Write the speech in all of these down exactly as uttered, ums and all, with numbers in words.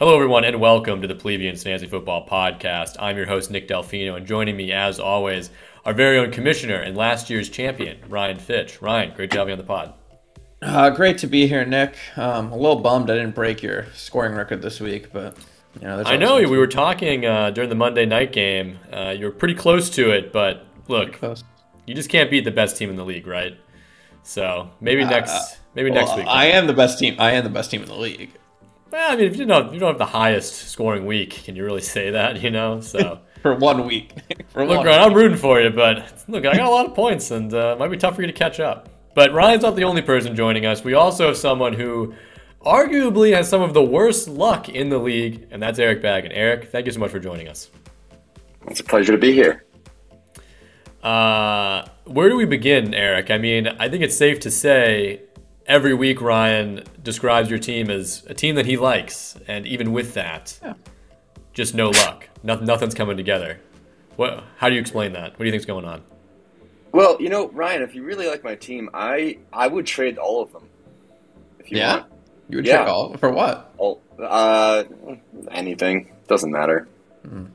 Hello, everyone, and welcome to the Plebeians Fantasy Football Podcast. I'm your host, Nick Delfino, and joining me, as always, our very own commissioner and last year's champion, Ryan Fitch. Ryan, great to have you on the pod. Uh, great to be here, Nick. Um, a little bummed I didn't break your scoring record this week, but you know, I know we were talking uh, during the Monday night game. Uh, you were pretty close to it, but look, you just can't beat the best team in the league, right? So maybe uh, next, maybe well, next week. I am the best team. I am the best team in the league. Well, I mean, if you don't, you don't have the highest scoring week. Can you really say that? You know, so for one week. For look, one Ryan, week. I'm rooting for you, but look, I got a lot of points, and uh, it might be tough for you to catch up. But Ryan's not the only person joining us. We also have someone who arguably has some of the worst luck in the league, and that's Eric Bagan. Eric, thank you so much for joining us. It's a pleasure to be here. Uh, where do we begin, Eric? I mean, I think it's safe to say. Every week, Ryan describes your team as a team that he likes, and even with that, yeah. just no luck. No, nothing's coming together. What, how do you explain that? What do you think's going on? Well, you know, Ryan, if you really like my team, I, I would trade all of them. If you yeah, want. you would yeah. trade all for what? All, uh, anything doesn't matter. Mm.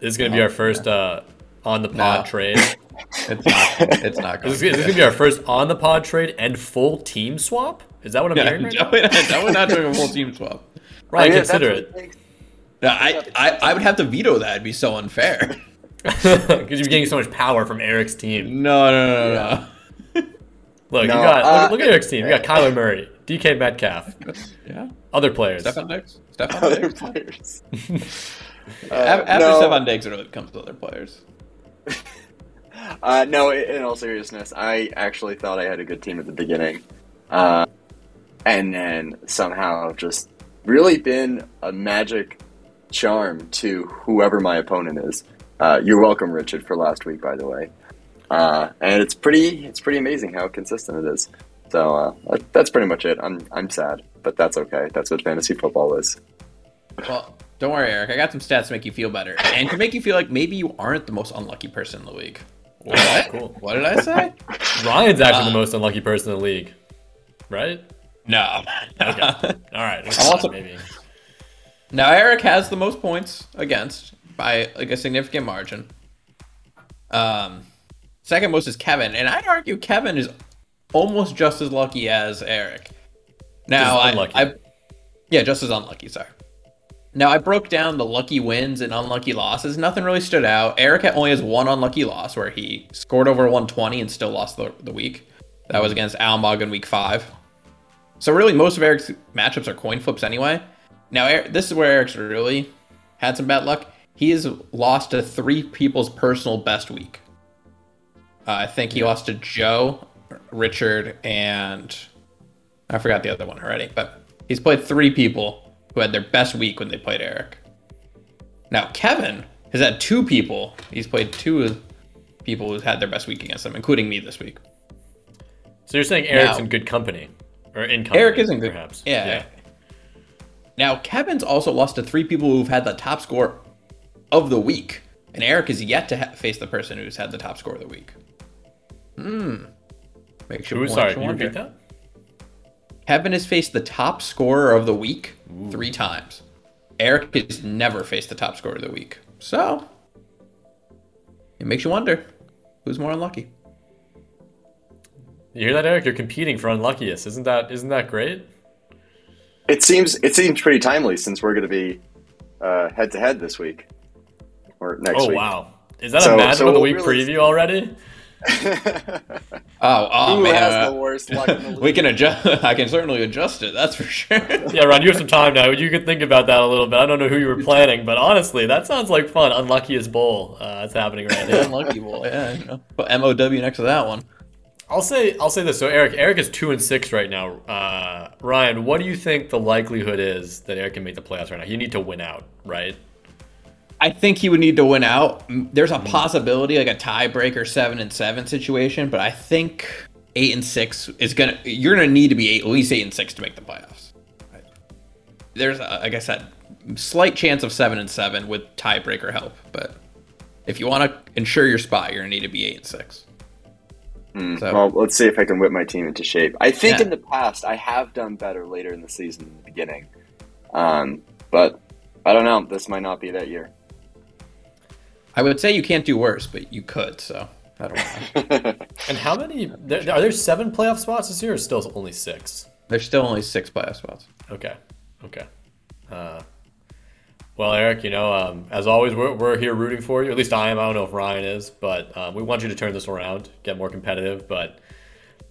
This is gonna oh, be our first yeah. uh, on the pod no. trade. It's not. It's not. Going is this, this going to be our first on the pod trade and full team swap? Is that what I'm yeah, hearing? Right no, now? We're not doing a full team swap. Right. I mean, consider it. it no, I, I, I would have to veto that. It'd be so unfair. Because you're getting so much power from Eric's team. No, no, no, no. no. Look, no, you got. Uh, look, look at Eric's team. You got Kyler Murray, D K Metcalf. Yeah. Other players. Stephon Diggs. Stephon other Diggs. players. uh, After no. Stephon Diggs, it really comes to other players. Uh, no, in all seriousness, I actually thought I had a good team at the beginning. Uh, and then somehow just really been a magic charm to whoever my opponent is. Uh, you're welcome, Richard, for last week, by the way. Uh, and it's pretty it's pretty amazing how consistent it is. So uh, that's pretty much it. I'm I'm sad, but that's okay. That's what fantasy football is. Well, don't worry, Eric. I got some stats to make you feel better and to make you feel like maybe you aren't the most unlucky person in the league. What? Cool. What did I say? Ryan's actually uh, the most unlucky person in the league, right? No. Okay. All right. Also, maybe. Now Eric has the most points against by like a significant margin. Um, second most is Kevin, and I'd argue Kevin is almost just as lucky as Eric. Now I, I, yeah, just as unlucky. Sorry. Now, I broke down the lucky wins and unlucky losses. Nothing really stood out. Eric only has one unlucky loss where he scored over one twenty and still lost the, the week. That was against Almog in week five. So really, most of Eric's matchups are coin flips anyway. Now, Eric, this is where Eric's really had some bad luck. He has lost to three people's personal best week. Uh, I think he lost to Joe, Richard, and I forgot the other one already. But he's played three people who had their best week when they played Eric. Now, Kevin has had two people. He's played two people who've had their best week against them, including me this week. So you're saying Eric's now, in good company? Or in company, Eric isn't good, perhaps. Yeah. yeah. Now, Kevin's also lost to three people who've had the top score of the week. And Eric is yet to ha- face the person who's had the top score of the week. Hmm. Make sure. Ooh, sorry, can you repeat that? Kevin has faced the top scorer of the week Ooh. three times. Eric has never faced the top scorer of the week. So, it makes you wonder, who's more unlucky? You hear that, Eric? You're competing for unluckiest. Isn't that isn't that great? It seems it seems pretty timely since we're going to be uh, head-to-head this week. Or next oh, week. Oh, wow. Is that so, a match so of the week really preview already? oh, oh Who man. Has the worst luck in the league? We can adjust. I can certainly adjust it. That's for sure. Yeah, Ron, you have some time now. You can think about that a little bit. I don't know who you were planning, but honestly, that sounds like fun. Unluckiest bowl. Uh, it's happening right now. Unlucky bowl. Yeah. You know. Put M O W next to that one. I'll say. I'll say this. So Eric, Eric is two and six right now. Uh, Ryan, what do you think the likelihood is that Eric can make the playoffs right now? You need to win out, right? I think he would need to win out. There's a possibility, like a tiebreaker seven and seven situation, but I think eight and six is gonna. You're gonna need to be eight, at least eight and six to make the playoffs. There's, a, like I said, slight chance of seven and seven with tiebreaker help, but if you want to ensure your spot, you're gonna need to be eight and six. Mm, so, well, let's see if I can whip my team into shape. I think yeah. in the past I have done better later in the season than the beginning. Um, But I don't know. This might not be that year. I would say you can't do worse, but you could. So I don't know. And how many? Are there seven playoff spots this year, or still only six? There's still only six playoff spots. Okay. Okay. Uh, well, Eric, you know, um, as always, we're, we're here rooting for you. At least I am. I don't know if Ryan is, but um, we want you to turn this around, get more competitive. But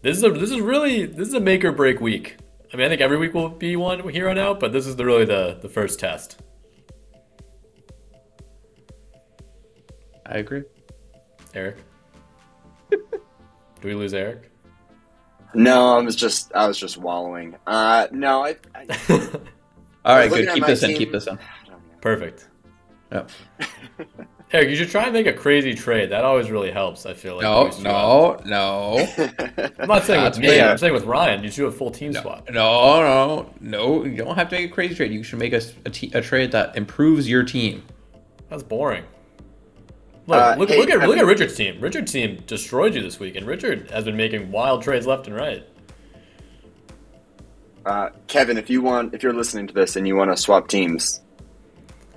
this is a, this is really this is a make or break week. I mean, I think every week will be one here on out, but this is the, really the, the first test. I agree. Eric? Do we lose Eric? No, I was just I was just wallowing. Uh, no, I. I All right, good. Keep this in. Keep this in. Perfect. Yep. Eric, you should try and make a crazy trade. That always really helps, I feel like. No, no, no. I'm not saying with me. I'm saying with Ryan. You should do a full team no, swap. No, no, no. You don't have to make a crazy trade. You should make a, a, t- a trade that improves your team. That's boring. Look, uh, look, hey, look at I look mean, at Richard's team. Richard's team destroyed you this week, and Richard has been making wild trades left and right. Uh, Kevin, if you want, if you're listening to this and you want to swap teams,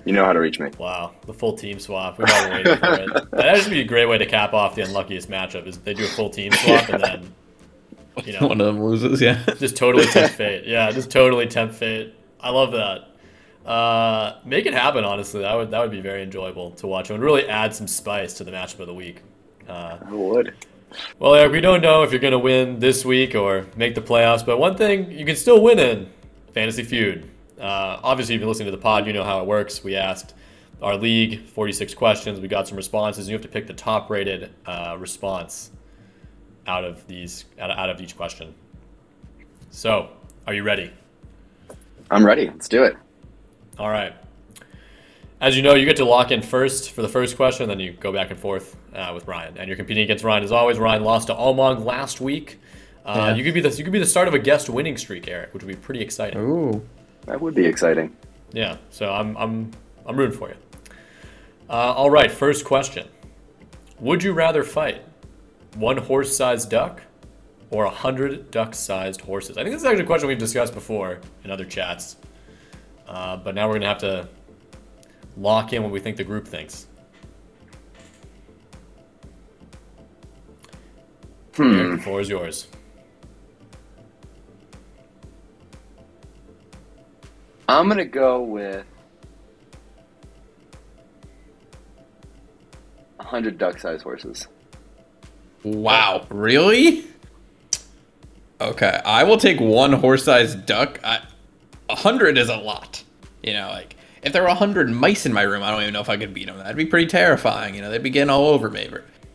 you know how to reach me. Wow, the full team swap. We've all been waiting for it. That would be a great way to cap off the unluckiest matchup is they do a full team swap and then, you know, one of them loses, yeah. Just totally tempt fate. Yeah, just totally tempt fate. I love that. Uh, make it happen, honestly. That would that would be very enjoyable to watch. It would really add some spice to the matchup of the week. Uh, I would. Well, Eric, we don't know if you're going to win this week or make the playoffs, but one thing you can still win in Fantasy Feud. Uh, obviously, if you've been listening to the pod, you know how it works. We asked our league forty-six questions. We got some responses. You have to pick the top-rated uh, response out of these, out of, out of each question. So, are you ready? I'm ready. Let's do it. All right. As you know, you get to lock in first for the first question, then you go back and forth uh, with Ryan, and you're competing against Ryan as always. Ryan lost to Almog last week. Uh, yeah. You could be the you could be the start of a guest winning streak, Eric, which would be pretty exciting. Ooh. That would be exciting. Yeah, so I'm I'm I'm rooting for you. Uh, all right, first question: would you rather fight one horse-sized duck or a hundred duck-sized horses? I think this is actually a question we've discussed before in other chats, uh, but now we're gonna have to lock in what we think the group thinks. Hmm. Here, the floor is yours. I'm going to go with one hundred duck-sized horses. Wow, really? Okay, I will take one horse-sized duck. I, one hundred is a lot. You know, like, if there were one hundred mice in my room, I don't even know if I could beat them. That'd be pretty terrifying. You know, they'd be getting all over me.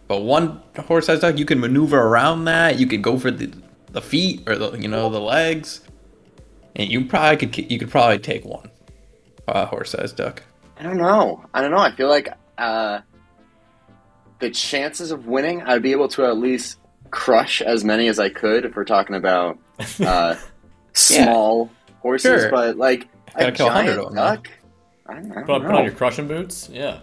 But one horse-sized duck, you can maneuver around that. You could go for the, the feet or, the, you know, the legs. And you probably could you could probably take one uh, horse-sized duck. I don't know. I don't know. I feel like uh, the chances of winning, I'd be able to at least crush as many as I could if we're talking about uh, small yeah. horses. Sure. But like a giant duck, I don't, I don't put on, know. Put on your crushing boots. Yeah.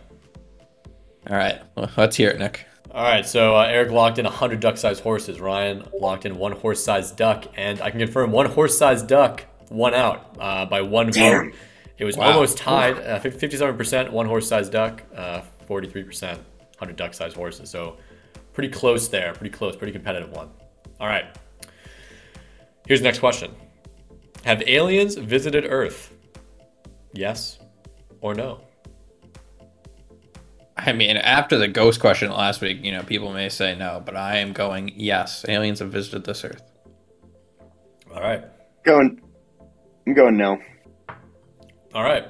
All right. Well, let's hear it, Nick. All right, so uh, Eric locked in one hundred duck-sized horses. Ryan locked in one horse-sized duck, and I can confirm one horse-sized duck one out uh, by one Damn. vote. It was wow. almost tied, uh, fifty-seven percent one horse-sized duck, uh, forty-three percent one hundred duck-sized horses. So pretty close there, pretty close, pretty competitive one. All right, here's the next question. Have aliens visited Earth? Yes or no? I mean, after the ghost question last week, you know, people may say no, but I am going yes. Aliens have visited this Earth. All right. Going. I'm going no. All right.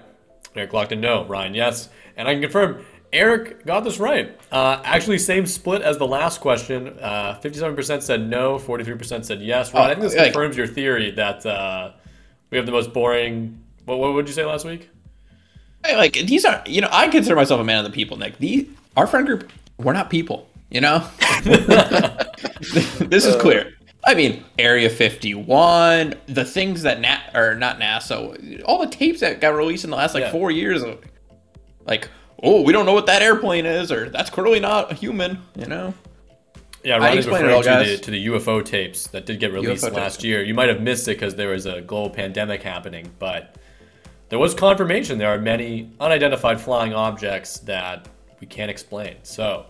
Eric locked in no. Ryan, yes. And I can confirm Eric got this right. Uh, actually, same split as the last question. Uh, fifty-seven percent said no. forty-three percent said yes. Ryan, oh, I think this like, confirms your theory that uh, we have the most boring... What, what would you say last week? Like, these are, you know, I consider myself a man of the people, Nick. These, our friend group, we're not people, you know? This is clear. I mean, Area fifty-one, the things that, Na- or not NASA, all the tapes that got released in the last, like, yeah. four years. Of, like, oh, we don't know what that airplane is, or that's clearly not a human, you know? Yeah, Ronnie's referring all, to, the, to the U F O tapes that did get released U F O last tapes. year. You might have missed it because there was a global pandemic happening, but... there was confirmation there are many unidentified flying objects that we can't explain. So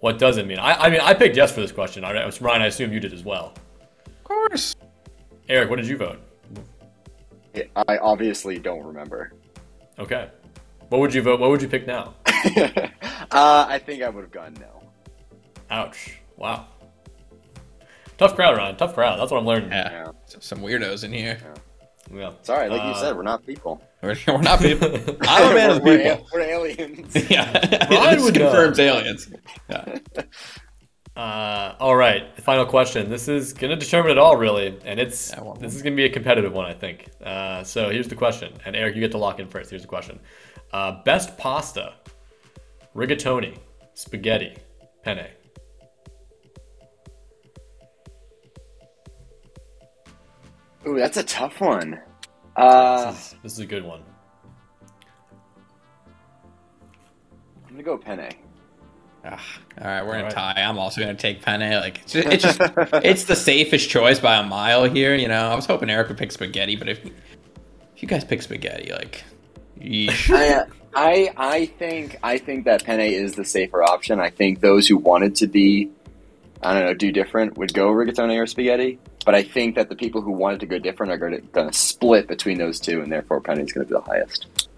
what does it mean? I, I mean, I picked yes for this question. I, Ryan, I assume you did as well. Of course. Eric, what did you vote? I obviously don't remember. Okay. What would you vote? What would you pick now? uh, I think I would have gone no. Ouch. Wow. Tough crowd, Ryan. Tough crowd. That's what I'm learning. Yeah. Yeah. Some weirdos in here. Yeah. Yeah. Sorry, like uh, you said, we're not people. We're, we're not people. I'm a man of people. Al- we're aliens. Yeah. Ryan would confirms aliens. Yeah. Uh, all right. Final question. This is going to determine it all, really. And it's yeah, this is going to be a competitive one, I think. Uh, so here's the question. And Eric, you get to lock in first. Here's the question. Uh, best pasta: rigatoni, spaghetti, penne. Ooh, that's a tough one. Uh, this, is, this is a good one. I'm gonna go penne. Ugh. All right, we're all in a right. tie. I'm also gonna take penne. Like it's just, it's, just, it's the safest choice by a mile here. You know, I was hoping Eric would pick spaghetti, but if, if you guys pick spaghetti, like, I, uh, I I think I think that penne is the safer option. I think those who wanted to be, I don't know, do different would go rigatoni or spaghetti. But I think that the people who wanted to go different are going to split between those two, and therefore Penny is going to be the highest.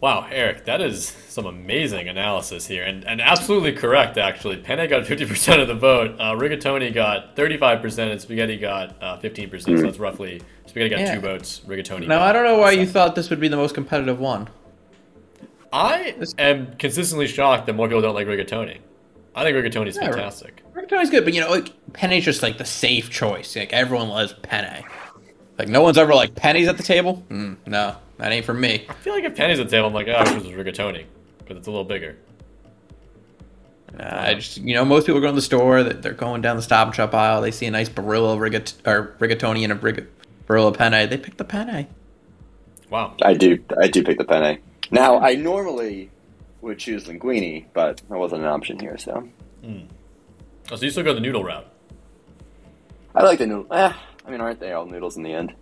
Wow, Eric, that is some amazing analysis here, and and absolutely correct, actually. Penny got fifty percent of the vote, uh, rigatoni got thirty-five percent, and spaghetti got uh, fifteen percent, mm-hmm. So that's roughly, spaghetti got yeah. two votes, rigatoni. Now, I don't know why you thought this would be the most competitive one. I am consistently shocked that more people don't like rigatoni. I think rigatoni's yeah, fantastic. Rigatoni's good, but you know, like penne's just like the safe choice. Like everyone loves penne. Like no one's ever like pennies at the table. Mm, no, that ain't for me. I feel like if pennies at the table, I'm like, oh, this is rigatoni, because it's a little bigger. Uh, I just, you know, most people go in the store. That they're going down the Stop and Shop aisle. They see a nice Barilla rigat or rigatoni and a rig- Barilla penne. They pick the penne. Wow. I do. I do pick the penne. Now I normally would choose linguine, but that wasn't an option here, so. Mm. Oh, so you still go the noodle route? I like the noodle. Eh, I mean, aren't they all noodles in the end?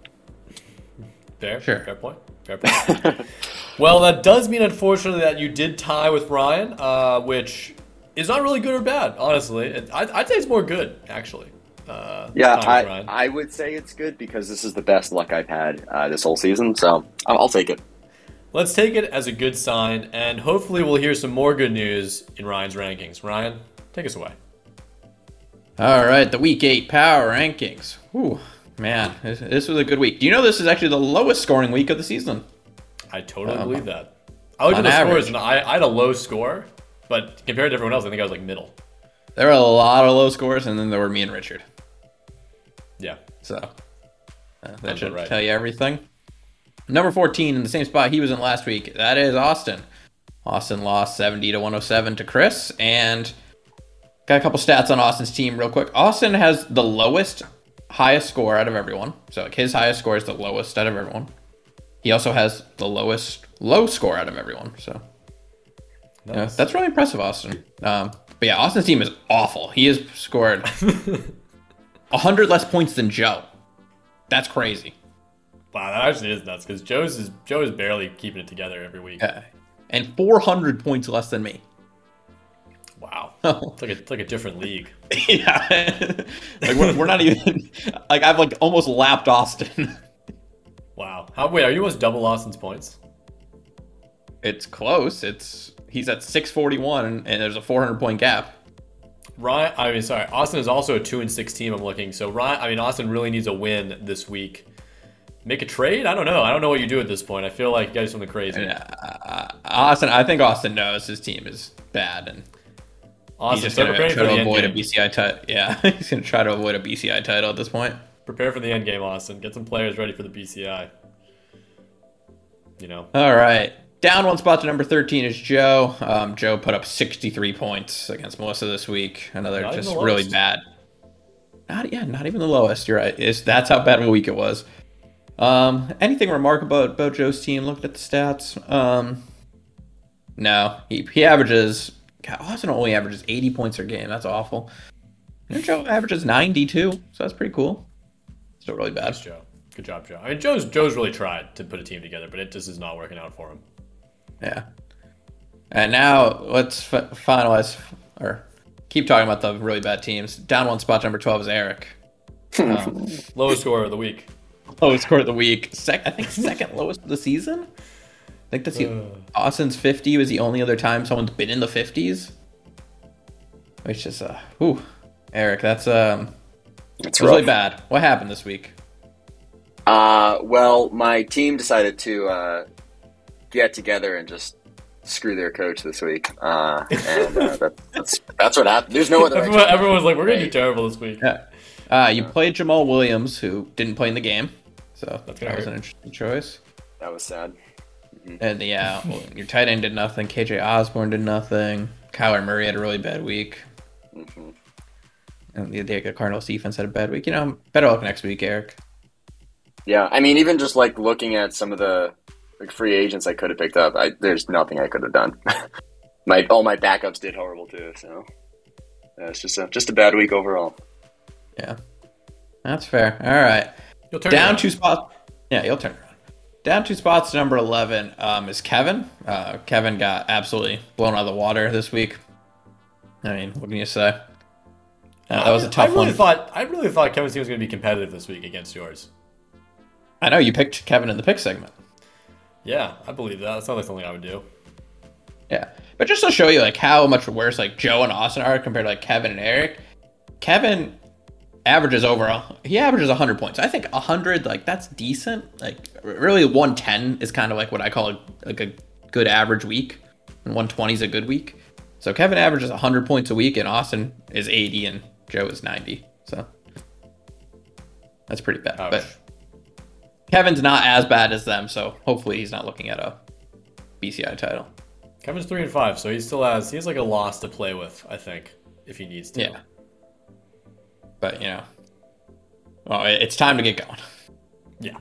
Fair, sure. Fair point. Fair point. Well, that does mean, unfortunately, that you did tie with Ryan, uh, which is not really good or bad, honestly. It, I, I'd say it's more good, actually. Uh, yeah, I, I would say it's good because this is the best luck I've had uh, this whole season, so I'll, I'll take it. Let's take it as a good sign, and hopefully we'll hear some more good news in Ryan's rankings. Ryan, take us away. All right, the Week eight Power Rankings. Whew, man, this, this was a good week. Do you know this is actually the lowest scoring week of the season? I totally um, believe that. I looked at the scores, and I, I had a low score, but compared to everyone else, I think I was like middle. There were a lot of low scores, and then there were me and Richard. Yeah. So uh, that should right. tell you everything. Number fourteen in the same spot he was in last week. That is Austin. Austin lost seventy to one oh seven to Chris. And got a couple stats on Austin's team real quick. Austin has the lowest, highest score out of everyone. So like his highest score is the lowest out of everyone. He also has the lowest low score out of everyone. So nice. You know, that's really impressive, Austin. Um, but yeah, Austin's team is awful. He has scored one hundred less points than Joe. That's crazy. Wow, that actually is nuts, because Joe's is Joe is barely keeping it together every week. Yeah. And four hundred points less than me. Wow. Oh. It's, like a, it's like a different league. Yeah. Like, we're, we're not even... Like, I've, like, almost lapped Austin. Wow. How, wait, are you almost double Austin's points? It's close. It's He's at six forty-one, and there's a four hundred point gap. Ryan, I mean, sorry. Austin is also a two and six team, I'm looking. So, Ryan, I mean, Austin really needs a win this week. Make a trade? I don't know. I don't know what you do at this point. I feel like you got to do something crazy. And, uh, Austin, I think Austin knows his team is bad, and Austin, he's just going to try to avoid a B C I title. Yeah, he's going to try to avoid a B C I title at this point. Prepare for the end game, Austin. Get some players ready for the B C I. You know. All right. Down one spot to number thirteen is Joe. Um, Joe put up sixty-three points against Melissa this week. Another not just really bad. Not yeah, not even the lowest. You're right. It's, that's how bad of a week it was. Um, anything remarkable about Joe's team? Looked at the stats. Um, no, he, he averages. God, Austin only averages eighty points per game. That's awful. Joe averages ninety-two, so that's pretty cool. Still really bad. Nice, Joe. Good Good job, Joe. I mean, Joe's Joe's really tried to put a team together, but it just is not working out for him. Yeah. And now let's f- finalize or keep talking about the really bad teams. Down one spot, number twelve is Eric. Um, lowest score of the week. Lowest score of the week. Sec- I think second lowest of the season. I think that's the uh, Austin's fifty was the only other time someone's been in the fifties. Which is uh, ooh, Eric, that's um, that's really bad. What happened this week? Uh, well, my team decided to uh, get together and just screw their coach this week, uh, and uh, that, that's that's what happened. There's no other. Everyone, everyone's like, we're gonna do terrible this week. Yeah. Uh, you uh, played Jamal Williams, who didn't play in the game, so that hurt. Was an interesting choice. That was sad. And yeah, well, your tight end did nothing. K J Osborne did nothing. Kyler Murray had a really bad week. Mm-hmm. And the, the Cardinals defense had a bad week. You know, better luck next week, Eric. Yeah, I mean, even just like looking at some of the like free agents I could have picked up, I, there's nothing I could have done. my all my backups did horrible too. So yeah, it's just a, just a bad week overall. Yeah, that's fair. All right, you'll turn down two spots. Yeah, you'll turn around. Down two spots to number eleven um, is Kevin. Uh, Kevin got absolutely blown out of the water this week. I mean, what can you say? Uh, that was a tough I really one. Thought, I really thought Kevin's team was going to be competitive this week against yours. I know, you picked Kevin in the pick segment. Yeah, I believe that. That sounds like something I would do. Yeah, but just to show you like how much worse like Joe and Austin are compared to like Kevin and Eric, Kevin averages overall. He averages one hundred points. I think one hundred, like, that's decent. Like, really, one ten is kind of like what I call a, like a good average week, and one twenty is a good week. So Kevin averages one hundred points a week, and Austin is eighty, and Joe is ninety. So that's pretty bad. Ouch. But Kevin's not as bad as them, so hopefully he's not looking at a B C I title. Kevin's three and five, so he still has he has like a loss to play with, I think, if he needs to. Yeah. But you know, well, it's time to get going. Yeah.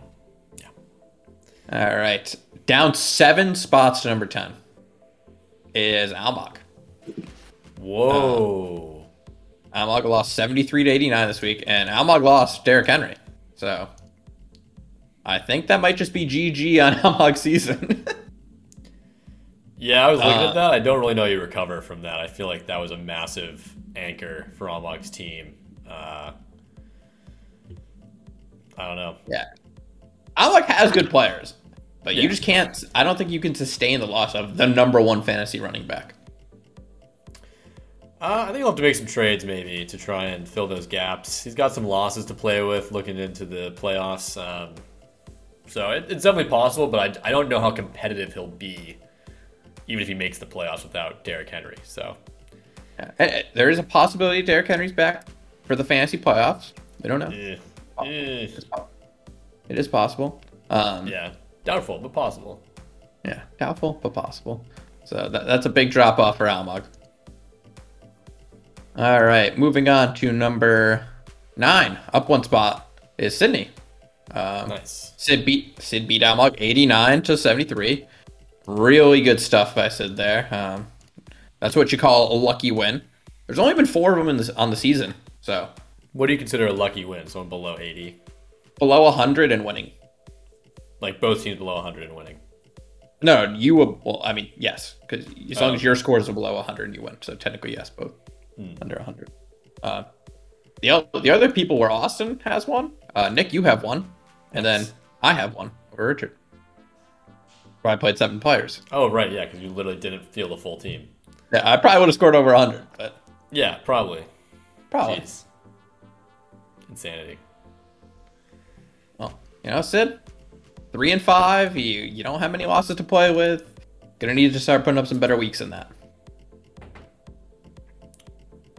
Yeah. All right, down seven spots to number ten is Almog. Whoa. Um, Almog lost seventy-three to eighty-nine this week, and Almog lost Derrick Henry. So I think that might just be G G on Almog's season. Yeah, I was looking uh, at that. I don't really know you recover from that. I feel like that was a massive anchor for Almog's team. Uh, I don't know. Yeah, Alec has good players, but yeah. You just can't. I don't think you can sustain the loss of the number one fantasy running back. Uh, I think he'll have to make some trades maybe to try and fill those gaps. He's got some losses to play with looking into the playoffs, um, so it, it's definitely possible. But I, I don't know how competitive he'll be, even if he makes the playoffs without Derrick Henry. So yeah. There is a possibility Derrick Henry's back for the fantasy playoffs. We don't know. Yeah. It is possible. Um, yeah, doubtful, but possible. Yeah, doubtful, but possible. So that, that's a big drop-off for Almog. All right, moving on to number nine. Up one spot is Sydney. Um, nice. Sid beat, Sid beat Almog eighty-nine to seventy-three. Really good stuff by Sid there. Um, that's what you call a lucky win. There's only been four of them in this, on the season. So, what do you consider a lucky win? Someone below eighty? Below one hundred and winning. Like both teams below one hundred and winning? No, you were, well, I mean, yes. Because as oh. long as your scores are below one hundred, you win. So technically, yes, both hmm. under one hundred. Uh, the, the other people were Austin has one. Uh, Nick, you have one. And yes. Then I have one over Richard. Where I played seven players. Oh, right. Yeah, because you literally didn't feel the full team. Yeah, I probably would have scored over one hundred. But yeah, probably. Probably. Jeez. Insanity. Well, you know, Sid, three and five. You you don't have many losses to play with. Gonna need to start putting up some better weeks than that.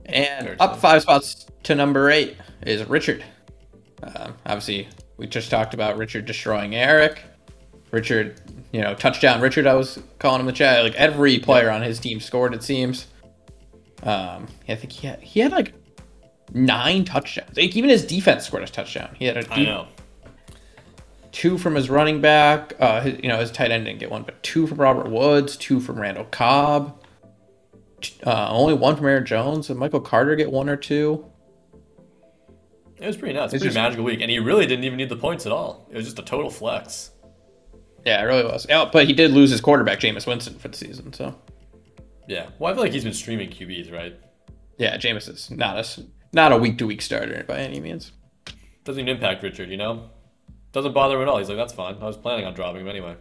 And Fair up time. Five spots to number eight is Richard. Um, obviously, we just talked about Richard destroying Eric. Richard, you know, touchdown Richard. I was calling him the chat. Like every player on his team scored. It seems. Um, I think he had, he had like. Nine touchdowns. Like, even his defense scored a touchdown. He had a deep, I know. two from his running back. Uh, his, you know, his tight end didn't get one, but two from Robert Woods, two from Randall Cobb. Uh, only one from Aaron Jones. Did Michael Carter get one or two? It was pretty nuts. It was pretty just, magical week, and he really didn't even need the points at all. It was just a total flex. Yeah, it really was. Oh, but he did lose his quarterback, Jameis Winston, for the season, so. Yeah. Well, I feel like he's been streaming Q Bs, right? Yeah, Jameis is not a, not a week-to-week starter by any means. Doesn't even impact Richard, you know? Doesn't bother him at all. He's like, that's fine. I was planning on dropping him anyway.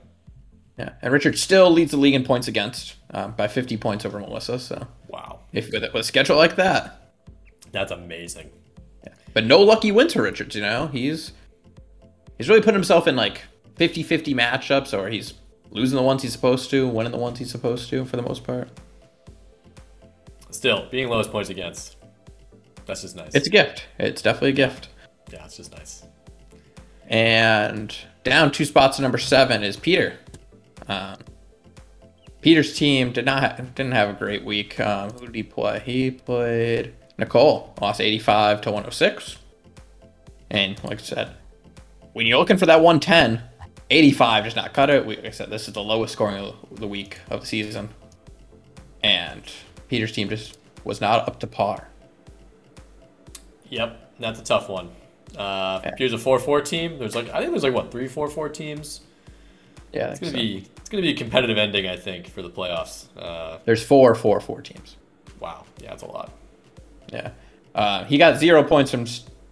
Yeah, and Richard still leads the league in points against uh, by fifty points over Melissa, so. Wow. If with a schedule like that. That's amazing. Yeah. But no lucky win to Richards, you know? He's he's really put himself in, like, fifty-fifty matchups, or he's losing the ones he's supposed to, winning the ones he's supposed to, for the most part. Still, being lowest points against, that's just nice. It's a gift. It's definitely a gift. Yeah, it's just nice. And down two spots to number seven is Peter. Um, Peter's team did not ha- didn't have a great week. Um, who did he play? He played Nicole. Lost eighty-five to one oh six. And like I said, when you're looking for that one ten, eighty-five does not cut it. Like I said, this is the lowest scoring of the week of the season. And Peter's team just was not up to par. Yep, that's a tough one. Uh, yeah. Peter's a four four team. There's like I think there's like what three four four teams. Yeah, it's gonna so. be it's gonna be a competitive ending, I think, for the playoffs. Uh, there's four four four teams. Wow, yeah, that's a lot. Yeah, uh, he got zero points from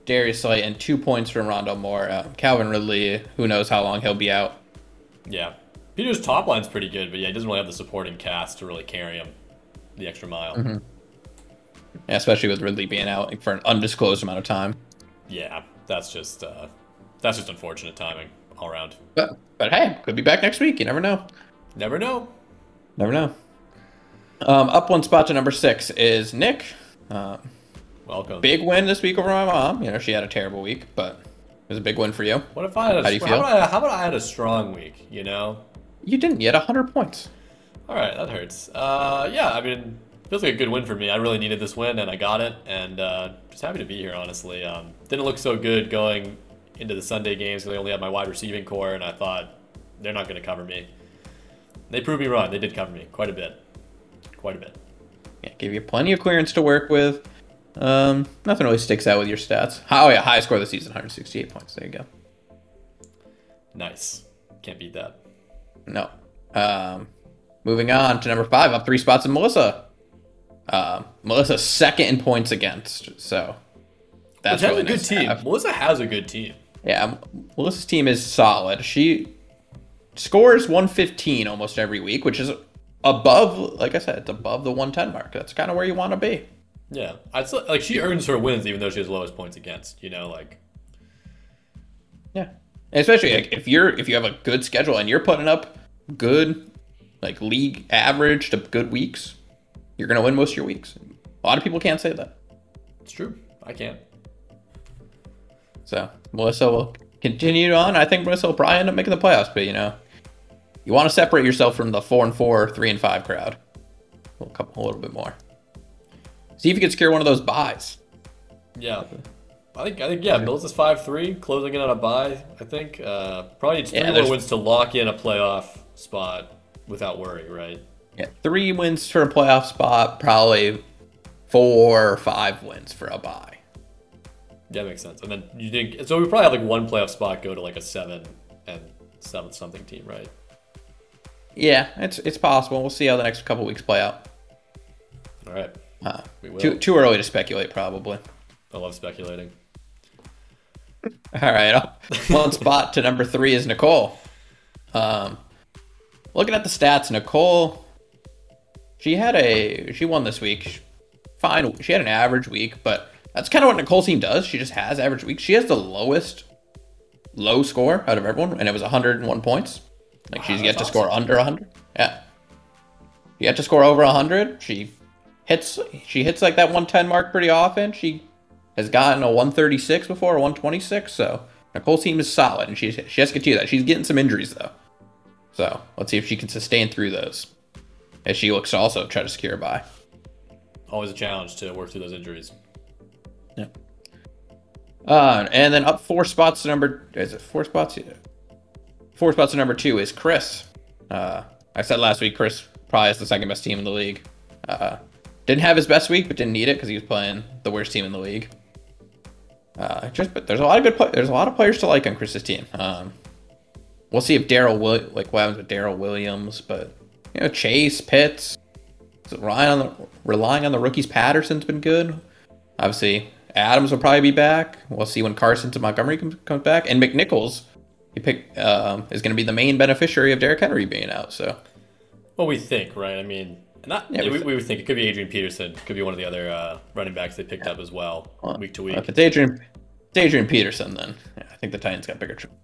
Darius Slay and two points from Rondell Moore. Uh, Calvin Ridley, who knows how long he'll be out. Yeah, Peter's top line's pretty good, but yeah, he doesn't really have the supporting cast to really carry him the extra mile. Mm-hmm. Yeah, especially with Ridley being out for an undisclosed amount of time. Yeah, that's just uh, that's just unfortunate timing all around. But, but hey, could be back next week. You never know. Never know. Never know. Um, up one spot to number six is Nick. Uh, Welcome. Big win this week over my mom. You know, she had a terrible week, but it was a big win for you. What if I had a, how do you feel? How about I, how about I had a strong week, you know? You didn't. You had one hundred points. All right, that hurts. Uh, yeah, I mean, feels like a good win for me. I really needed this win, and I got it, and uh, just happy to be here, honestly. Um, didn't look so good going into the Sunday games because I only had my wide receiving core, and I thought, they're not going to cover me. They proved me wrong. They did cover me quite a bit. Quite a bit. Yeah, gave you plenty of clearance to work with. Um, nothing really sticks out with your stats. Oh, yeah, highest score of the season, one hundred sixty-eight points. There you go. Nice. Can't beat that. No. Um, moving on to number five, up three spots in Melissa. Uh, Melissa's second in points against, so that's really a good nice team. Melissa has a good team. Yeah, Melissa's team is solid. She scores one fifteen almost every week, which is above, like I said, it's above the one ten mark. That's kind of where you want to be. Yeah, I'd still, like she earns her wins even though she has the lowest points against. You know, like yeah, and especially like if you're if you have a good schedule and you're putting up good like league average to good weeks. You're going to win most of your weeks. A lot of people can't say that. It's true. I can't. So, Melissa will continue on. I think Melissa will probably end up making the playoffs, but, you know, you want to separate yourself from the four and four, three and five crowd. We'll come a little bit more. See if you can secure one of those buys. Yeah. I think, I think yeah, Melissa's five three, closing in on a buy, I think. Uh, probably needs three yeah, more wins to lock in a playoff spot without worry, right? Yeah, three wins for a playoff spot, probably four or five wins for a bye. Yeah, that makes sense. And then you think so we probably have like one playoff spot go to like a seven and seven something team, right? Yeah, it's it's possible. We'll see how the next couple weeks play out. All right. Uh, we will. Too too early to speculate, probably. I love speculating. All right, one spot to number three is Nicole. Um, looking at the stats, Nicole. She had a, she won this week. Fine. She had an average week, but that's kind of what Nicole's team does. She just has average weeks. She has the lowest low score out of everyone, and it was one hundred one points. Like wow, she's yet to awesome. score under one hundred. Yeah. She yet to score over one hundred. She hits, she hits like that one ten mark pretty often. She has gotten a one thirty-six before, a one twenty-six. So Nicole's team is solid, and she, she has to continue that. She's getting some injuries, though. So let's see if she can sustain through those. As she looks to also try to secure a bye. Always a challenge to work through those injuries. Yeah. Uh, and then up four spots to number... Is it four spots? Four spots to number two is Chris. Uh, I said last week Chris probably is the second best team in the league. Uh, didn't have his best week, but didn't need it because he was playing the worst team in the league. Uh, just but there's a lot of good play- there's a lot of players to like on Chris's team. Um, we'll see if Daryl will like what happens with Daryl Williams, but you know Chase Pitts relying on the relying on the rookies. Patterson's been good. Obviously Adams will probably be back. We'll see when Carson to Montgomery comes comes back, and McNichols he picked um, is going to be the main beneficiary of Derrick Henry being out. So, well, we think right. I mean. Not, yeah, we, we, we would think it could be Adrian Peterson. It could be one of the other uh, running backs they picked yeah. up as well, well, week to week. If it's Adrian, it's Adrian Peterson, then yeah, I think the Titans got bigger trouble.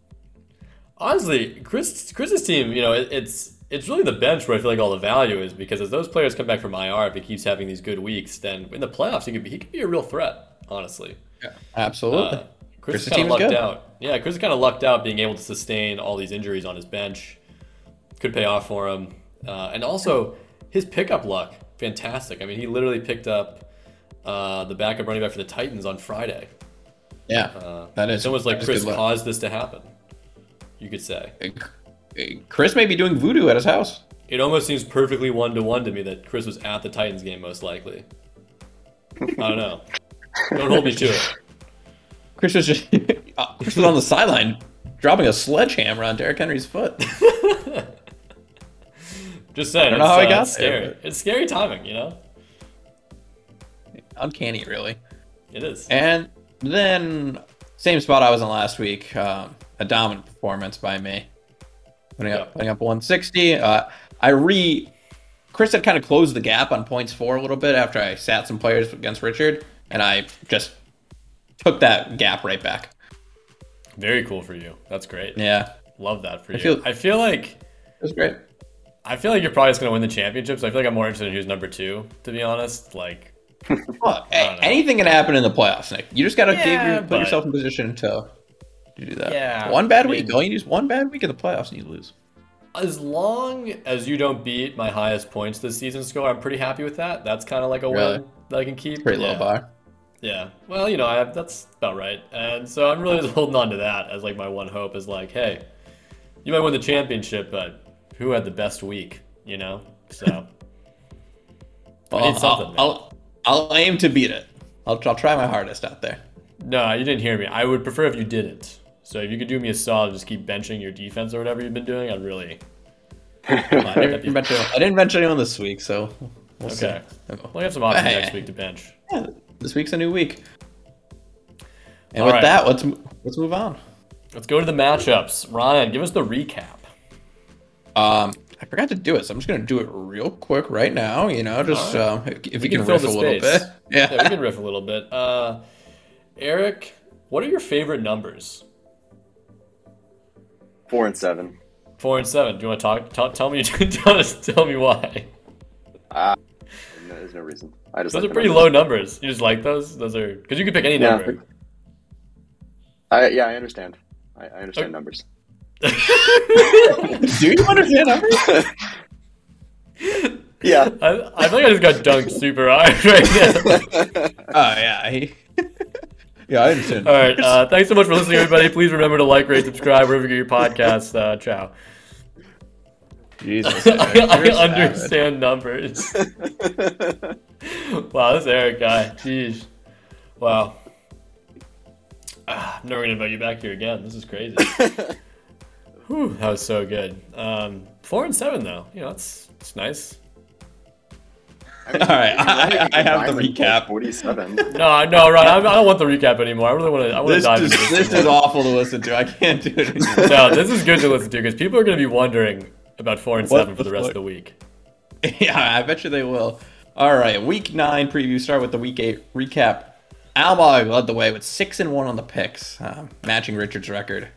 Honestly, Chris, Chris's team, you know, it, it's it's really the bench where I feel like all the value is, because as those players come back from I R, if he keeps having these good weeks, then in the playoffs he could be he could be a real threat. Honestly, yeah, absolutely. Uh, Chris kind of lucked good. out. Yeah, Chris kind of lucked out being able to sustain all these injuries on his bench. Could pay off for him, uh, and also. His pickup luck, fantastic. I mean, he literally picked up uh, the backup running back for the Titans on Friday. Yeah, uh, that is. It's almost like Chris caused this to happen, you could say. Chris may be doing voodoo at his house. It almost seems perfectly one-to-one to me that Chris was at the Titans game most likely. I don't know. Don't hold me to it. Chris was, just, Chris was on the sideline dropping a sledgehammer on Derrick Henry's foot. Just saying, I don't know how uh, I got it's scary. There, it's scary timing, you know? Uncanny, really. It is. And then, same spot I was in last week, um, a dominant performance by me. Putting, yep. up, putting up one sixty. Uh, I re... Chris had kind of closed the gap on points for a little bit after I sat some players against Richard, and I just took that gap right back. Very cool for you. That's great. Yeah. Love that for I you. Feel, I feel like... It was great. I feel like you're probably just going to win the championship, so I feel like I'm more interested in who's number two, to be honest. Like, Look, anything can happen in the playoffs, Nick. You just got to yeah, put but... yourself in position to, to do that. Yeah, one bad I mean, week. All you need is one bad week in the playoffs and you lose. As long as you don't beat my highest points this season score, I'm pretty happy with that. That's kind of like a really? win that I can keep. Pretty yeah. low bar. Yeah. Well, you know, I have, that's about right. And so I'm really just holding on to that as like my one hope is like, hey, you might win the championship, but... who had the best week, you know? So well, I need something, I'll, I'll, I'll aim to beat it. I'll, I'll try my hardest out there. No, you didn't hear me. I would prefer if you didn't. So if you could do me a solid, just keep benching your defense or whatever you've been doing, I'd really... I didn't bench anyone, anyone this week, so we'll okay. see. Well, we have some options hey. next week to bench. Yeah, this week's a new week. And All with right. that, let's let's move on. Let's go to the matchups. Ryan, give us the recap. Um, I forgot to do it, so I'm just gonna do it real quick right now. You know, just right. um, if, if we you can, can riff a little bit, yeah. yeah, we can riff a little bit. Uh, Eric, what are your favorite numbers? Four and seven. Four and seven. Do you want to talk? talk tell me. tell, tell me why. Uh, no, there's no reason. I just those like are pretty numbers. low numbers. You just like those. Those are because you can pick any yeah. number. I yeah, I understand. I, I understand okay. numbers. Do you understand numbers? Yeah. I, I think I just got dunked super hard right now. Oh, yeah. Yeah, I understand. All right. Uh, thanks so much for listening, everybody. Please remember to like, rate, subscribe, wherever you get your podcasts. Uh, ciao. Jesus. I, I understand numbers. Wow, this Eric guy. Jeez. Wow. Ah, I'm never going to invite you back here again. This is crazy. Whew, that was so good. Um, four and seven, though. You know, it's it's nice. I mean, all right, I, I, I have the recap. forty-seven. No, no, Ron, I, I don't want the recap anymore. I really want to. I want to dive into this. This is awful to listen to. I can't do it anymore. No, this is good to listen to because people are going to be wondering about four and what seven for the rest what? of the week. Yeah, I bet you they will. All right, week nine preview. Start with the week eight recap. Almog led the way with six and one on the picks, um, matching Richard's record.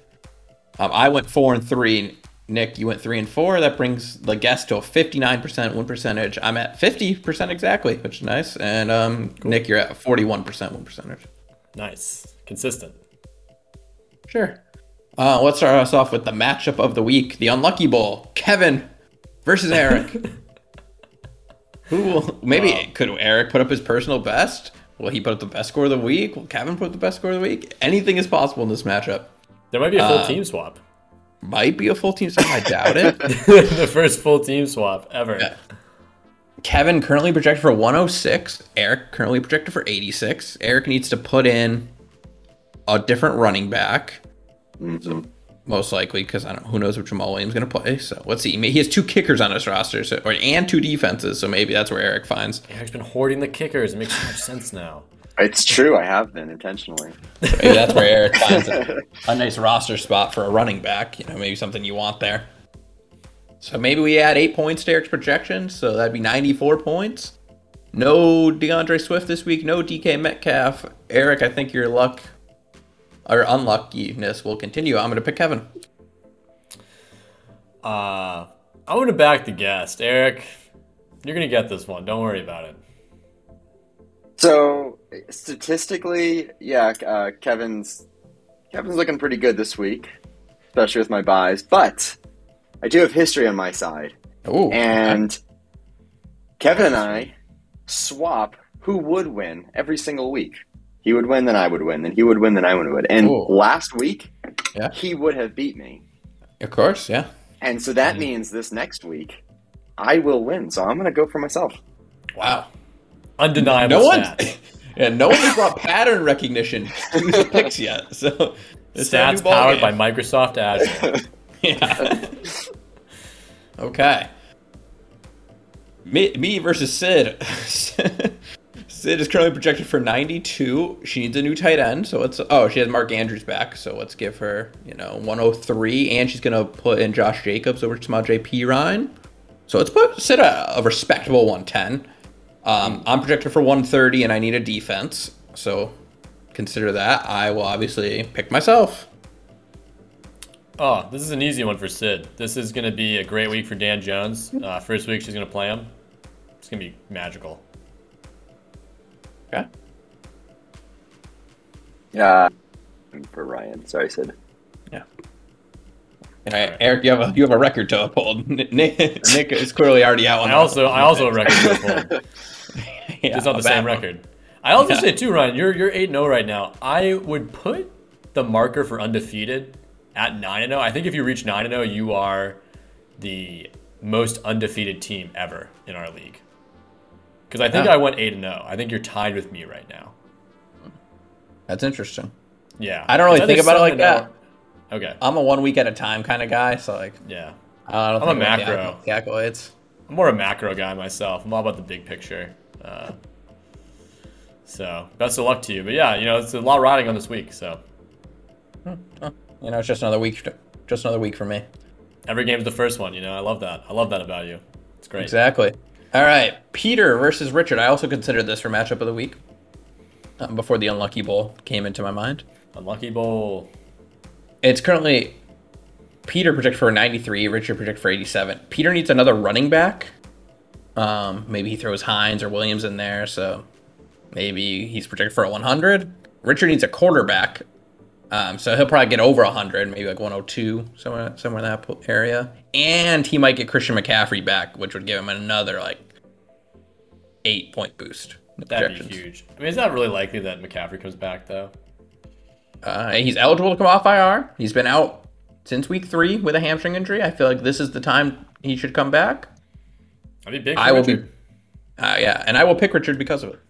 Um, I went four and three. Nick, you went three and four. That brings the guess to a fifty-nine percent win percentage. I'm at fifty percent exactly, which is nice. And um, cool. Nick, you're at forty-one percent win percentage. Nice, consistent. Sure. Uh, let's start us off with the matchup of the week: the Unlucky Bowl. Kevin versus Eric. Who will? Maybe wow. could Eric put up his personal best? Will he put up the best score of the week? Will Kevin put up the best score of the week? Anything is possible in this matchup. There might be a full um, team swap. Might be a full team swap. I doubt it. The first full team swap ever. Yeah. Kevin currently projected for one oh six. Eric currently projected for eighty-six. Eric needs to put in a different running back, mm-hmm. most likely, because I don't. Who knows what Jamal Williams is going to play? So let's see. He has two kickers on his roster, so or, and two defenses. So maybe that's where Eric finds. Eric's been hoarding the kickers. It makes so much sense now. It's true. I have been intentionally. So maybe that's where Eric finds a, a nice roster spot for a running back. You know, maybe something you want there. So maybe we add eight points to Eric's projection. So that'd be ninety-four points. No DeAndre Swift this week. No D K Metcalf. Eric, I think your luck or unluckiness will continue. I'm going to pick Kevin. Uh, I'm going to back the guest. Eric, you're going to get this one. Don't worry about it. So statistically, yeah, uh, Kevin's Kevin's looking pretty good this week, especially with my buys. But I do have history on my side. Ooh, and okay. Kevin and I swap who would win every single week. He would win, then I would win, then he would win, then I would win. And Ooh. last week, yeah. he would have beat me. Of course, yeah. And so that mm-hmm. means this next week, I will win. So I'm going to go for myself. Wow. Undeniable. No one, yeah, no one has brought pattern recognition to the picks yet. So stats powered game. by Microsoft Azure. yeah. okay. Me, me versus Sid. Sid is currently projected for ninety-two. She needs a new tight end, so it's oh she has Mark Andrews back, so let's give her you know one oh three, and she's gonna put in Josh Jacobs over Samaje Perine. So let's put Sid a, a respectable one ten. Um, I'm projected for one thirty, and I need a defense, so consider that. I will obviously pick myself. Oh, this is an easy one for Sid. This is gonna be a great week for Dan Jones. Uh, first week she's gonna play him. It's gonna be magical. Okay. Yeah. Uh, for Ryan, sorry, Sid. Yeah. All right, right. Eric, you have a you have a record to uphold. Nick, Nick is clearly already out on. I also I also have a record to uphold. yeah, it's not the same one. record. I also yeah. say too, Ryan, you're you're eight and oh right now. I would put the marker for undefeated at nine and zero. I think if you reach nine and zero, you are the most undefeated team ever in our league. Because I think yeah. I went eight and zero. I think you're tied with me right now. That's interesting. Yeah, I don't really I think about it like that. Hour. Okay, I'm a one week at a time kind of guy. So like, yeah, I don't I'm think a macro. Calculates. I'm more a macro guy myself. I'm all about the big picture. Uh, so best of luck to you. But yeah, you know, it's a lot riding on this week. So. Hmm. Huh. You know, it's just another week, just another week for me. Every game's the first one, you know. I love that. I love that about you. It's great. Exactly. All right, Peter versus Richard. I also considered this for matchup of the week um, before the Unlucky Bowl came into my mind. Unlucky Bowl. It's currently Peter projected for ninety-three, Richard projected for eighty-seven. Peter needs another running back. Um, maybe he throws Hines or Williams in there, so maybe he's projected for a one hundred. Richard needs a quarterback. Um, so he'll probably get over one hundred, maybe like one oh two, somewhere somewhere in that area. And he might get Christian McCaffrey back, which would give him another like eight-point boost. That'd be huge. I mean, it's not really likely that McCaffrey comes back, though. Uh, he's eligible to come off I R. He's been out since week three with a hamstring injury. I feel like this is the time he should come back. That'd be big for I Richard. Will be, uh, yeah, and I will pick Richard because of it.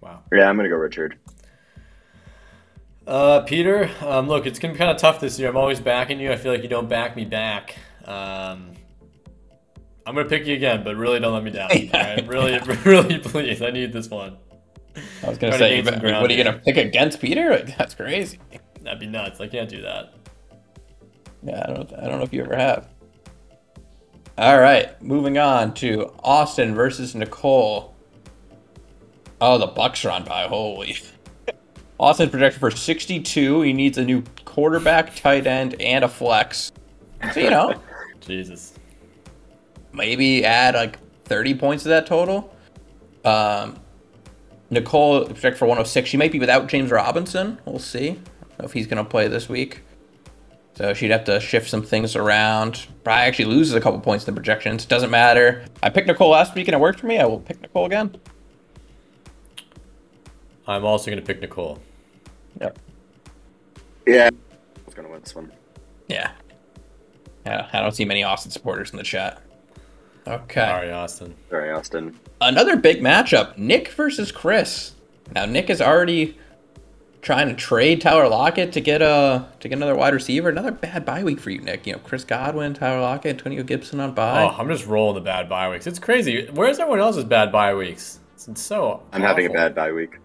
Wow. Yeah, I'm going to go Richard. Uh, Peter, um, look, it's going to be kind of tough this year. I'm always backing you. I feel like you don't back me back. Um, I'm going to pick you again, but really don't let me down. All right? Really, really, please. I need this one. I was going to say, but, what are you going to pick against Peter? Like, that's crazy. That'd be nuts. I can't do that. Yeah, I don't, I don't know if you ever have. All right, moving on to Austin versus Nicole. Oh, the Bucks are on by. Holy... Austin's projected for sixty-two. He needs a new quarterback, tight end, and a flex. So, you know. Jesus. Maybe add like thirty points to that total. Um, Nicole projected for one oh six. She might be without James Robinson. We'll see. I don't know if he's going to play this week. So she'd have to shift some things around. Probably actually loses a couple points in the projections. Doesn't matter. I picked Nicole last week and it worked for me. I will pick Nicole again. I'm also going to pick Nicole. Yep. Yeah. I was gonna win this one. Yeah. I don't see many Austin supporters in the chat. Okay. Sorry, Austin. Sorry, Austin. Another big matchup: Nick versus Chris. Now, Nick is already trying to trade Tyler Lockett to get a to get another wide receiver. Another bad bye week for you, Nick. You know, Chris Godwin, Tyler Lockett, Antonio Gibson on bye. Oh, I'm just rolling the bad bye weeks. It's crazy. Where's everyone else's bad bye weeks? It's, it's so. I'm awful. Having a bad bye week.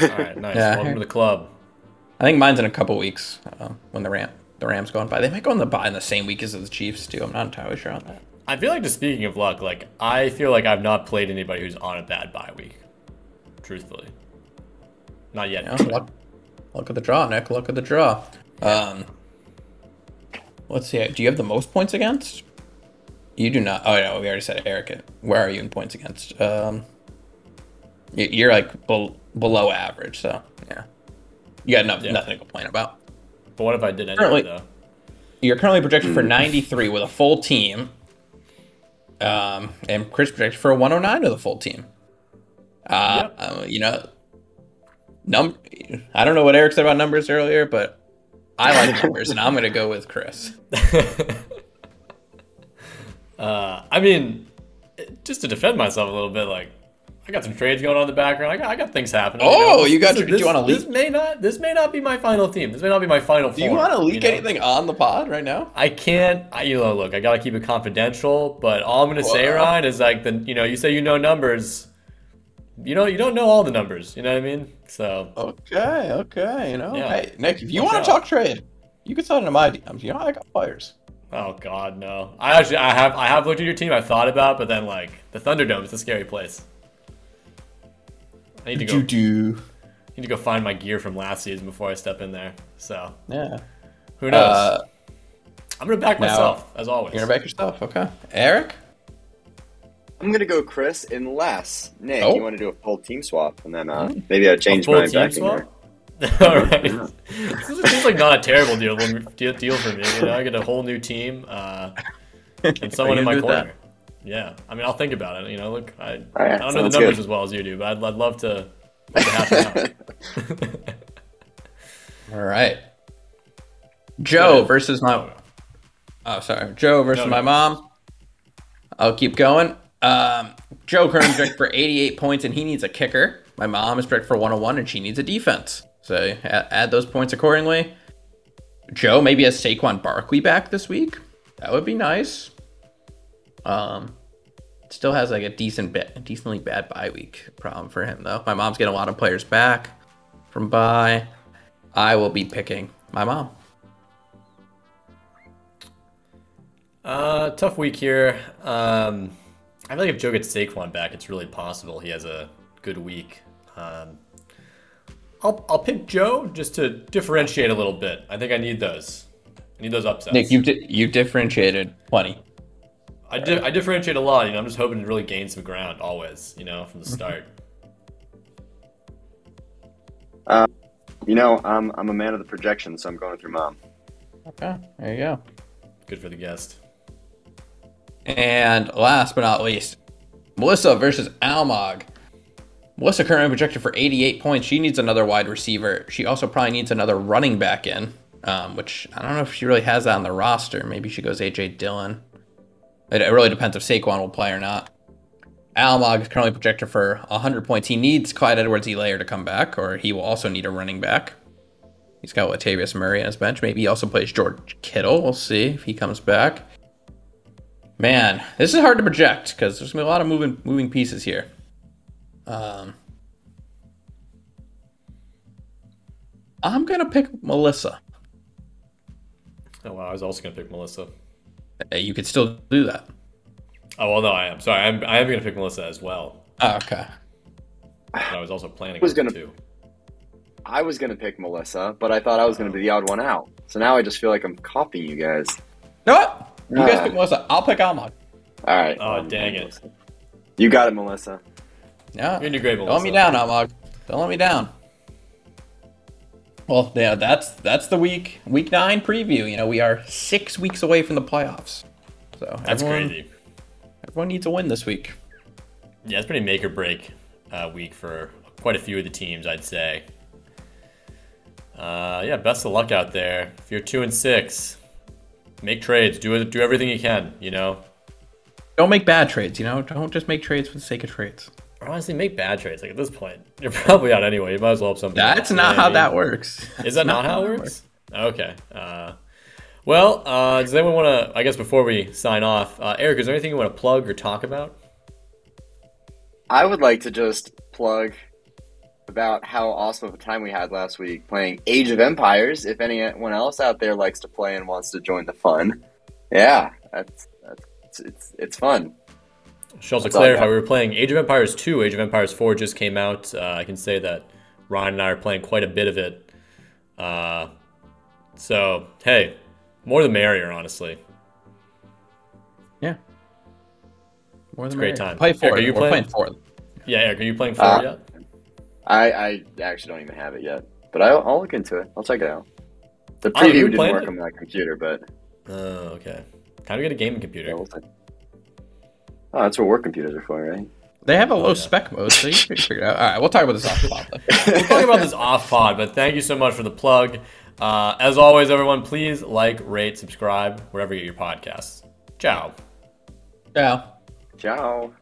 All right, nice. Yeah. Welcome to the club. I think mine's in a couple weeks uh, when the Ram the Rams go on bye. They might go on the bye in the same week as the Chiefs too. I'm not entirely sure on that. I feel like, just speaking of luck, like I feel like I've not played anybody who's on a bad bye week. Truthfully, not yet. You know, luck, luck of the draw, Nick. Luck of the draw. Um, let's see. Do you have the most points against? You do not. Oh no, we already said Eric. Where are you in points against? Um, you're like be- below average, so yeah. You got nothing, yeah. nothing to complain about. But what if I did anyway, currently, though? You're currently projected for ninety-three with a full team. Um, and Chris projected for a one oh nine with a full team. Uh, yep. um, you know, num- I don't know what Eric said about numbers earlier, but I like numbers, and I'm going to go with Chris. uh, I mean, just to defend myself a little bit, like, I got some trades going on in the background. I got, I got things happening. Oh, you, know? this, you got this, you want to leak? This may not. This may not be my final team. This may not be my final. Do form, you want to leak you know? anything on the pod right now? I can't. I, you know, look, I gotta keep it confidential. But all I'm gonna Whoa. say, Ryan, is like the you know, you say you know numbers. You know, you don't know all the numbers. You know what I mean? So. Okay. Okay. You know, yeah. Hey, Nick, if you want to talk trade, you can send it to my D Ms. You know, I got fires. Oh God, no. I actually, I have, I have looked at your team. I've thought about, but then like the Thunderdome is a scary place. I need to go. Do. Need to go find my gear from last season before I step in there. So yeah, who knows? Uh, I'm gonna back myself as always. You're gonna back yourself, okay? Eric, I'm gonna go Chris unless Nick, oh. you want to do a full team swap, and then uh, maybe I'll change my back swap. All right, this is just like not a terrible deal deal for me. You know, I get a whole new team uh, and someone in my corner. That? Yeah, I mean, I'll think about it. You know, look, I, right, I don't know the numbers good. as well as you do, but I'd, I'd love to. Love to hash it out. All right, Joe versus my. Oh, sorry, Joe versus no, no. my mom. I'll keep going. Um, Joe currently projected for eighty-eight points, and he needs a kicker. My mom is projected for one oh one, and she needs a defense. So add, add those points accordingly. Joe maybe has Saquon Barkley back this week. That would be nice. Um, still has like a decent, ba- decently bad bye week problem for him though. My mom's getting a lot of players back from bye. I will be picking my mom. Uh, tough week here. Um, I feel like if Joe gets Saquon back, it's really possible he has a good week. Um, I'll I'll pick Joe just to differentiate a little bit. I think I need those. I need those upsets. Nick, you di- you differentiated plenty. I, di- I differentiate a lot, you know, I'm just hoping to really gain some ground always, you know, from the start. Uh, you know, I'm I'm a man of the projection, so I'm going with your mom. Okay, there you go. Good for the guest. And last but not least, Melissa versus Almog. Melissa currently projected for eighty-eight points. She needs another wide receiver. She also probably needs another running back in, um, which I don't know if she really has that on the roster. Maybe she goes A J Dillon. It really depends if Saquon will play or not. Almog is currently projected for one hundred points. He needs Clyde Edwards-Helaire to come back, or he will also need a running back. He's got Latavius Murray on his bench. Maybe he also plays George Kittle. We'll see if he comes back. Man, this is hard to project because there's going to be a lot of moving moving pieces here. Um, I'm going to pick Melissa. Oh, wow. I was also going to pick Melissa. You could still do that. Oh, well, no, I am. Sorry, I'm, I am going to pick Melissa as well. Oh, okay. But I was also planning on it, too. I was going to pick Melissa, but I thought I was going to be the odd one out. So now I just feel like I'm copying you guys. No, what? You uh, guys pick Melissa. I'll pick Almog. All right. Oh, um, dang it. Melissa. You got it, Melissa. Yeah. You're in your grave, Melissa. Don't let me down, Almog. Don't let me down. Well, yeah, that's that's the week week nine preview. You know, we are six weeks away from the playoffs, so that's everyone, crazy. Everyone needs a win this week. Yeah, it's pretty make or break uh, week for quite a few of the teams, I'd say. Uh, yeah, best of luck out there. If you're two and six, make trades. Do do everything you can. You know, don't make bad trades. You know, don't just make trades for the sake of trades. honestly make bad trades. Like at this point, you're probably out anyway. You might as well have something. That's not how that works. Is that not how it works? Okay. Uh, well, uh, does anyone want to? I guess before we sign off, uh, Eric, is there anything you want to plug or talk about? I would like to just plug about how awesome of a time we had last week playing Age of Empires. If anyone else out there likes to play and wants to join the fun, yeah, that's, that's it's, it's it's fun. Should also clarify, we were playing Age of Empires two. Age of Empires four just came out. Uh, I can say that Ryan and I are playing quite a bit of it. Uh, so, hey, more the merrier, honestly. Yeah. More the merrier. It's a great time. Play four. Are you playing four? Yeah, Eric, are you playing four uh, yet? I, I actually don't even have it yet, but I'll, I'll look into it. I'll check it out. The preview oh, didn't work it? on my computer, but... Oh, okay. Time to get a gaming computer. Yeah, we'll Oh, that's what work computers are for, right? They have a low oh, yeah. spec mode, so you can figure it out. All right, we'll talk about this off pod. We'll talk about this off pod, but thank you so much for the plug. Uh, as always, everyone, please like, rate, subscribe, wherever you get your podcasts. Ciao. Ciao. Ciao.